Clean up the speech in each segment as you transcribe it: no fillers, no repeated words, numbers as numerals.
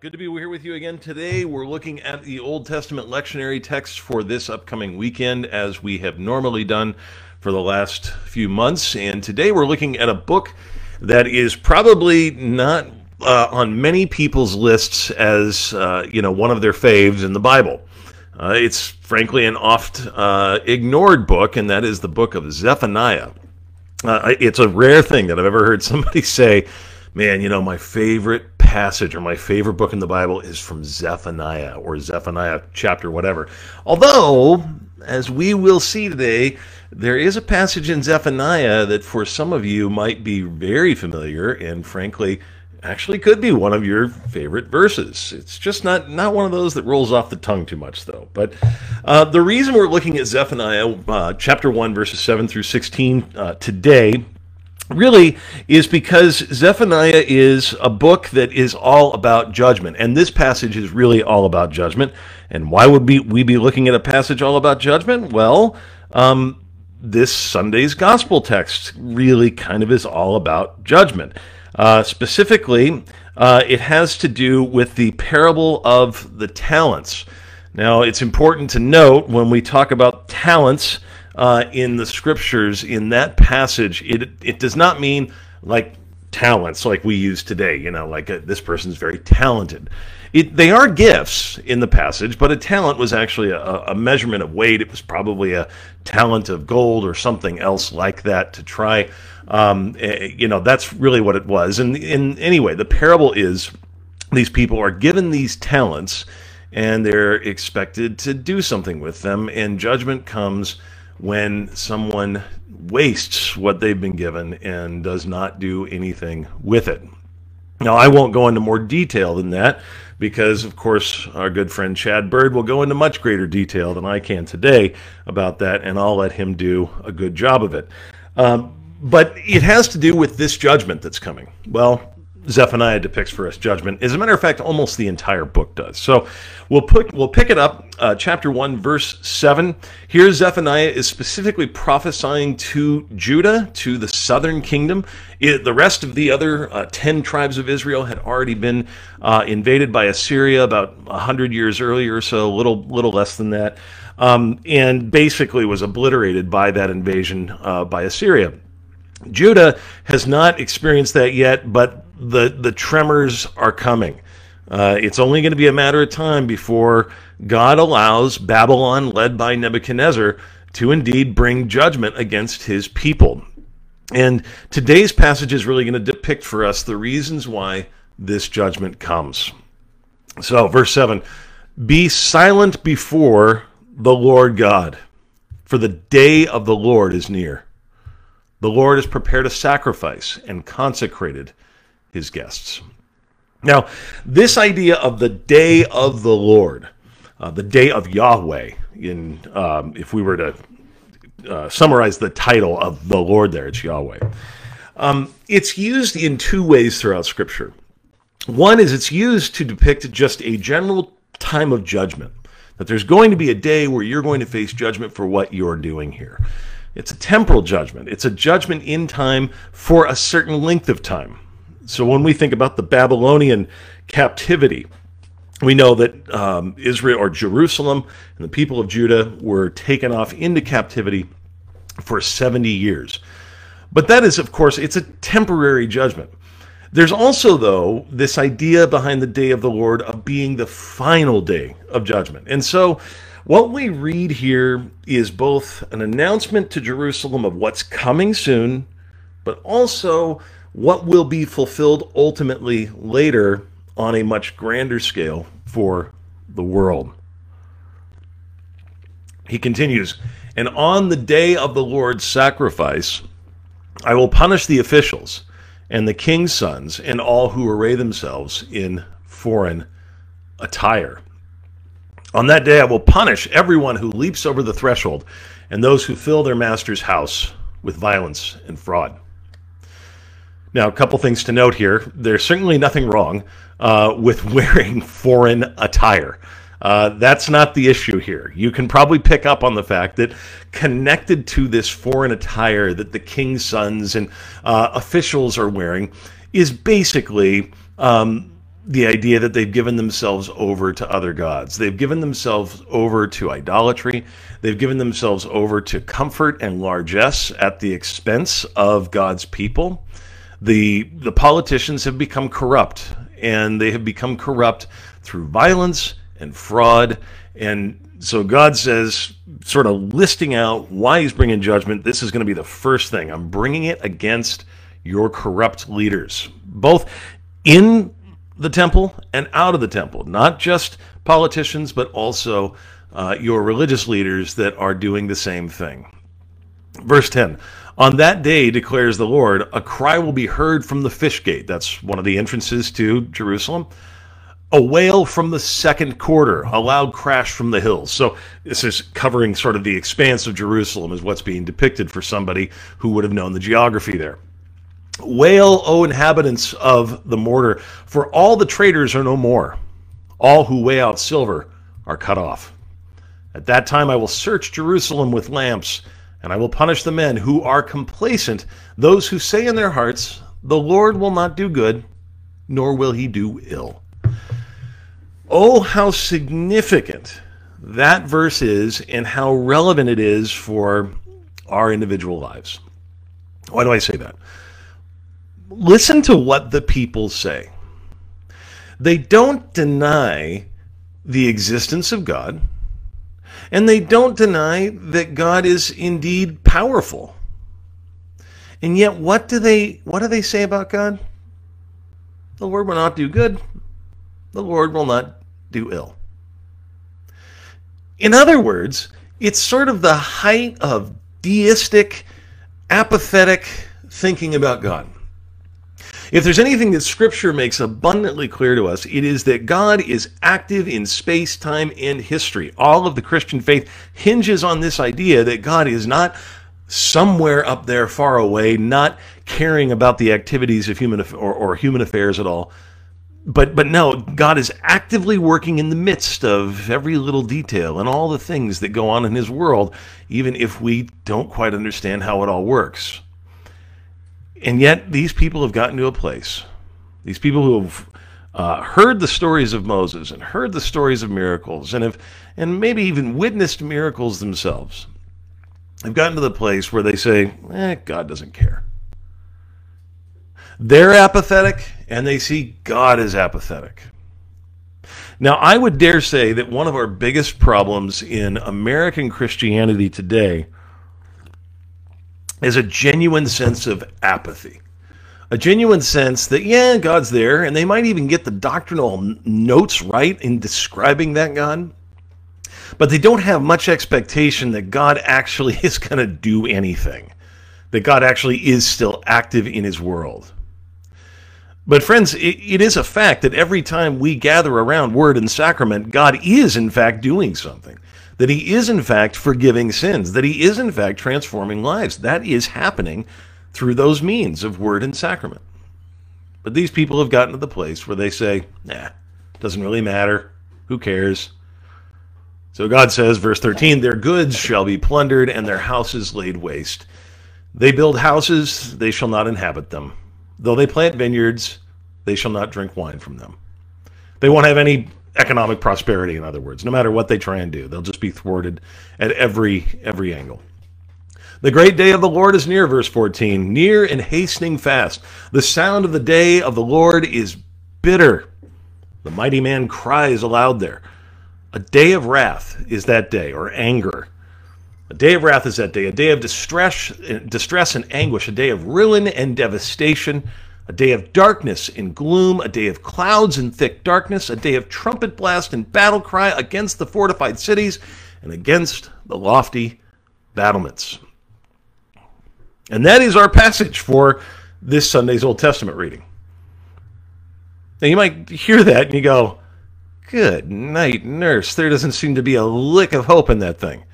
Good to be here with you again today. We're looking at the Old Testament lectionary texts for this upcoming weekend, as we have normally done for the last few months. And today we're looking at a book that is probably not on many people's lists as one of their faves in the Bible. It's frankly an oft ignored book, and that is the book of Zephaniah. It's a rare thing that I've ever heard somebody say, man, my favorite passage or my favorite book in the Bible is from Zephaniah, or Zephaniah chapter whatever. Although, as we will see today, there is a passage in Zephaniah that for some of you might be very familiar and frankly actually could be one of your favorite verses. It's just not one of those that rolls off the tongue too much, though. But the reason we're looking at Zephaniah chapter 1, verses 7 through 16 today really is because Zephaniah is a book that is all about judgment. And this passage is really all about judgment. And why would we be looking at a passage all about judgment? Well, this Sunday's gospel text really kind of is all about judgment. Specifically, it has to do with the parable of the talents. Now, it's important to note when we talk about talents in the scriptures, in that passage, it does not mean like talents like we use today, like this person's very talented. They are gifts in the passage, but a talent was actually a measurement of weight. It was probably a talent of gold or something else like that to try. That's really what it was. And anyway, the parable is these people are given these talents and they're expected to do something with them. And judgment comes when someone wastes what they've been given and does not do anything with it. Now, I won't go into more detail than that because, of course, our good friend Chad Bird will go into much greater detail than I can today about that, and I'll let him do a good job of it. But it has to do with this judgment that's coming. Well, Zephaniah depicts for us judgment. As a matter of fact, almost the entire book does. So we'll pick it up, chapter 1, verse 7. Here Zephaniah is specifically prophesying to Judah, to the southern kingdom. The rest of the other 10 tribes of Israel had already been invaded by Assyria about 100 years earlier or so, a little less than that, and basically was obliterated by that invasion by Assyria. Judah has not experienced that yet, but the tremors are coming. It's only going to be a matter of time before God allows Babylon, led by Nebuchadnezzar, to indeed bring judgment against his people. And today's passage is really going to depict for us the reasons why this judgment comes. So, verse 7, "Be silent before the Lord God, for the day of the Lord is near. The Lord has prepared a sacrifice and consecrated his guests." Now, this idea of the day of the Lord, the day of Yahweh, if we were to summarize the title of the Lord there, it's Yahweh. It's used in two ways throughout Scripture. One is it's used to depict just a general time of judgment, that there's going to be a day where you're going to face judgment for what you're doing here. It's a temporal judgment. It's a judgment in time for a certain length of time. So when we think about the Babylonian captivity, we know that Israel or Jerusalem and the people of Judah were taken off into captivity for 70 years. But that is, of course, it's a temporary judgment. There's also, though, this idea behind the day of the Lord of being the final day of judgment. And so what we read here is both an announcement to Jerusalem of what's coming soon, but also what will be fulfilled ultimately later on a much grander scale for the world. He continues, "And on the day of the Lord's sacrifice, I will punish the officials and the king's sons and all who array themselves in foreign attire. On that day I will punish everyone who leaps over the threshold and those who fill their master's house with violence and fraud." Now, a couple things to note here. There's certainly nothing wrong with wearing foreign attire. That's not the issue here. You can probably pick up on the fact that connected to this foreign attire that the king's sons and officials are wearing is basically the idea that they've given themselves over to other gods. They've given themselves over to idolatry. They've given themselves over to comfort and largesse at the expense of God's people. The politicians have become corrupt, and they have become corrupt through violence and fraud. And so God says, sort of listing out why he's bringing judgment, this is going to be the first thing. I'm bringing it against your corrupt leaders, both in the temple and out of the temple, not just politicians, but also your religious leaders that are doing the same thing. Verse 10, on that day, declares the Lord, a cry will be heard from the fish gate. That's one of the entrances to Jerusalem. A wail from the second quarter, a loud crash from the hills. So this is covering sort of the expanse of Jerusalem is what's being depicted for somebody who would have known the geography there. Wail, O inhabitants of the mortar, for all the traders are no more. All who weigh out silver are cut off. At that time I will search Jerusalem with lamps, and I will punish the men who are complacent, those who say in their hearts, the Lord will not do good, nor will he do ill. Oh, how significant that verse is and how relevant it is for our individual lives. Why do I say that? Listen to what the people say. They don't deny the existence of God, and they don't deny that God is indeed powerful. And yet, what do they say about God? The Lord will not do good. The Lord will not do ill. In other words, it's sort of the height of deistic, apathetic thinking about God. If there's anything that Scripture makes abundantly clear to us, it is that God is active in space, time, and history. All of the Christian faith hinges on this idea that God is not somewhere up there far away, not caring about the activities of human or human affairs at all. But no, God is actively working in the midst of every little detail and all the things that go on in his world, even if we don't quite understand how it all works. And yet, these people have gotten to a place. These people who have heard the stories of Moses and heard the stories of miracles and maybe even witnessed miracles themselves, have gotten to the place where they say, God doesn't care. They're apathetic, and they see God as apathetic. Now, I would dare say that one of our biggest problems in American Christianity today is a genuine sense of apathy. A genuine sense that, God's there, and they might even get the doctrinal notes right in describing that God, but they don't have much expectation that God actually is going to do anything, that God actually is still active in his world. But friends, it is a fact that every time we gather around word and sacrament, God is in fact doing something. That he is in fact forgiving sins, that he is in fact transforming lives. That is happening through those means of word and sacrament. But these people have gotten to the place where they say, doesn't really matter, who cares? So God says, verse 13, their goods shall be plundered and their houses laid waste. They build houses, they shall not inhabit them. Though they plant vineyards, they shall not drink wine from them. They won't have any economic prosperity, in other words. No matter what they try and do, they'll just be thwarted at every angle. The great day of the Lord is near, verse 14, near and hastening fast. The sound of the day of the Lord is bitter. The mighty man cries aloud there. A day of wrath is that day, or anger. A day of wrath is that day, a day of distress and anguish, a day of ruin and devastation, a day of darkness and gloom, a day of clouds and thick darkness, a day of trumpet blast and battle cry against the fortified cities and against the lofty battlements. And that is our passage for this Sunday's Old Testament reading. Now you might hear that and you go, good night, nurse. There doesn't seem to be a lick of hope in that thing.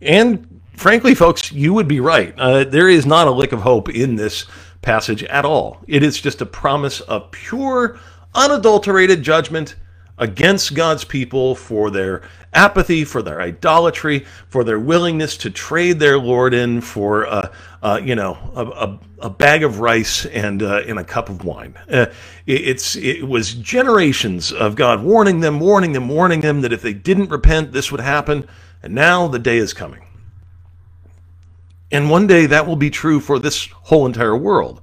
And frankly, folks, you would be right. There is not a lick of hope in this passage at all. It is just a promise of pure, unadulterated judgment against God's people for their apathy, for their idolatry, for their willingness to trade their Lord in for a bag of rice and a cup of wine. It was generations of God warning them that if they didn't repent, this would happen. And now the day is coming. And one day that will be true for this whole entire world.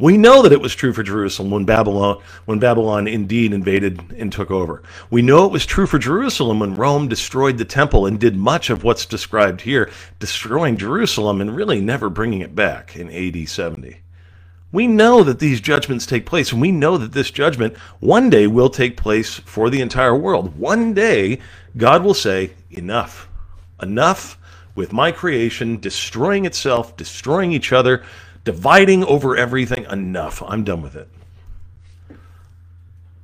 We know that it was true for Jerusalem when Babylon indeed invaded and took over. We know it was true for Jerusalem when Rome destroyed the temple and did much of what's described here, destroying Jerusalem and really never bringing it back in AD 70. We know that these judgments take place, and we know that this judgment one day will take place for the entire world. One day, God will say, enough. Enough with my creation destroying itself, destroying each other, dividing over everything. Enough. I'm done with it.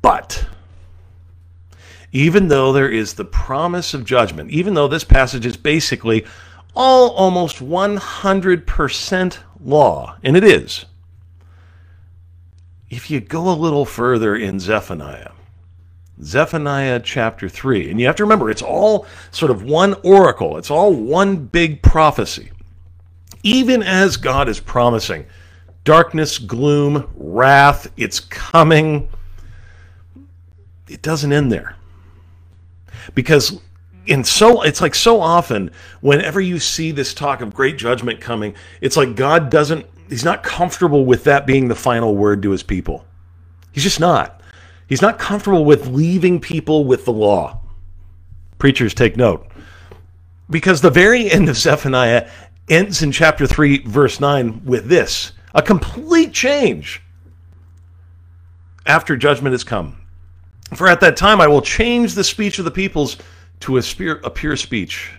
But even though there is the promise of judgment, even though this passage is basically almost 100% law, and it is, if you go a little further in Zephaniah chapter 3, and you have to remember, it's all sort of one oracle. It's all one big prophecy. Even as God is promising darkness, gloom, wrath, it's coming, it doesn't end there. Because it's like so often, whenever you see this talk of great judgment coming, it's like God he's not comfortable with that being the final word to his people. He's just not. He's not comfortable with leaving people with the law. Preachers, take note. Because the very end of Zephaniah ends in chapter 3, verse 9 with this, a complete change after judgment has come. For at that time I will change the speech of the peoples to a pure speech,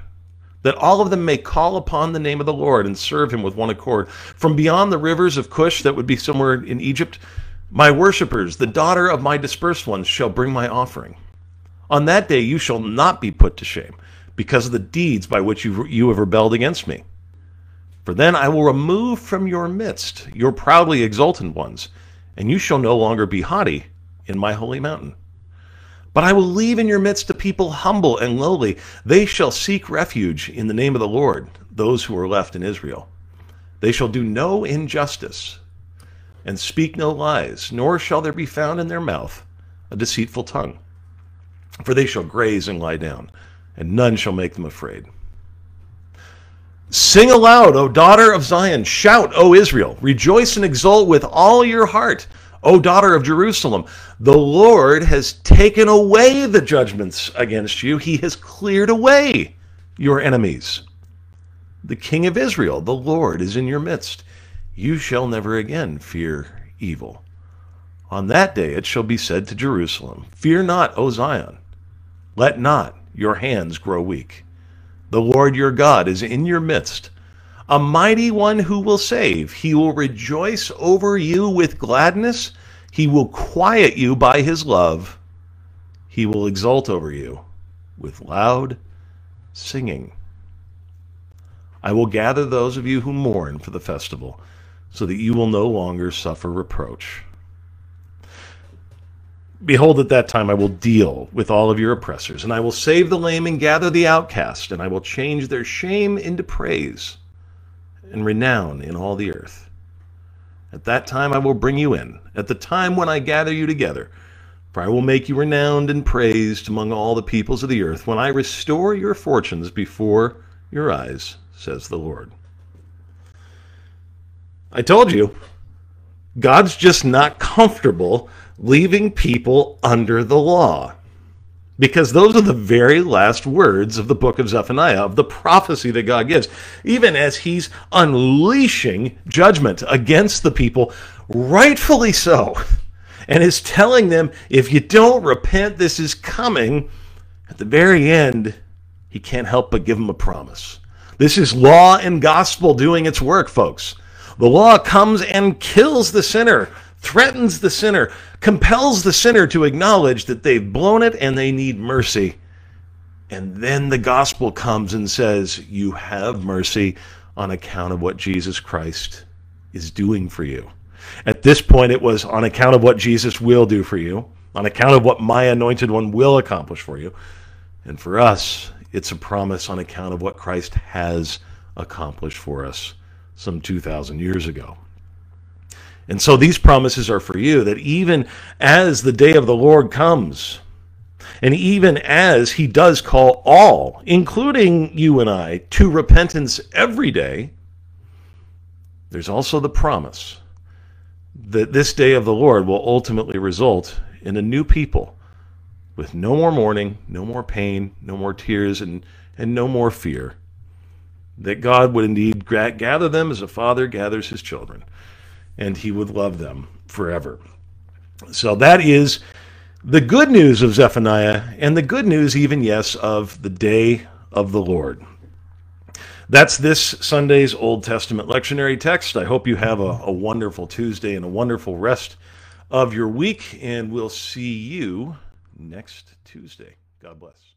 that all of them may call upon the name of the Lord and serve him with one accord. From beyond the rivers of Cush, that would be somewhere in Egypt, my worshipers, the daughter of my dispersed ones, shall bring my offering. On that day you shall not be put to shame because of the deeds by which you have rebelled against me. For then I will remove from your midst your proudly exultant ones, and you shall no longer be haughty in my holy mountain. But I will leave in your midst a people humble and lowly. They shall seek refuge in the name of the Lord, those who are left in Israel. They shall do no injustice and speak no lies, nor shall there be found in their mouth a deceitful tongue. For they shall graze and lie down, and none shall make them afraid. Sing aloud, O daughter of Zion. Shout, O Israel. Rejoice and exult with all your heart, O daughter of Jerusalem. The Lord has taken away the judgments against you. He has cleared away your enemies. The King of Israel, the Lord, is in your midst. You shall never again fear evil. On that day it shall be said to Jerusalem, fear not, O Zion. Let not your hands grow weak. The Lord your God is in your midst, a mighty one who will save. He will rejoice over you with gladness. He will quiet you by his love. He will exult over you with loud singing. I will gather those of you who mourn for the festival, so that you will no longer suffer reproach. Behold, at that time I will deal with all of your oppressors, and I will save the lame and gather the outcast, and I will change their shame into praise and renown in all the earth. At that time I will bring you in, at the time when I gather you together, for I will make you renowned and praised among all the peoples of the earth, when I restore your fortunes before your eyes, says the Lord. I told you, God's just not comfortable leaving people under the law, because those are the very last words of the book of Zephaniah, of the prophecy that God gives, even as he's unleashing judgment against the people, rightfully so, and is telling them, if you don't repent, this is coming. At the very end, he can't help but give them a promise. This is law and gospel doing its work, folks. The law comes and kills the sinner, threatens the sinner, compels the sinner to acknowledge that they've blown it and they need mercy. And then the gospel comes and says, you have mercy on account of what Jesus Christ is doing for you. At this point, it was on account of what Jesus will do for you. on account of what my anointed one will accomplish for you. And for us, it's a promise on account of what Christ has accomplished for us some 2,000 years ago. And so these promises are for you, that even as the day of the Lord comes, and even as he does call all, including you and I, to repentance every day, there's also the promise that this day of the Lord will ultimately result in a new people with no more mourning, no more pain, no more tears, and no more fear. That God would indeed gather them as a father gathers his children, and he would love them forever. So that is the good news of Zephaniah, and the good news even, yes, of the day of the Lord. That's this Sunday's Old Testament lectionary text. I hope you have a wonderful Tuesday and a wonderful rest of your week, and we'll see you next Tuesday. God bless.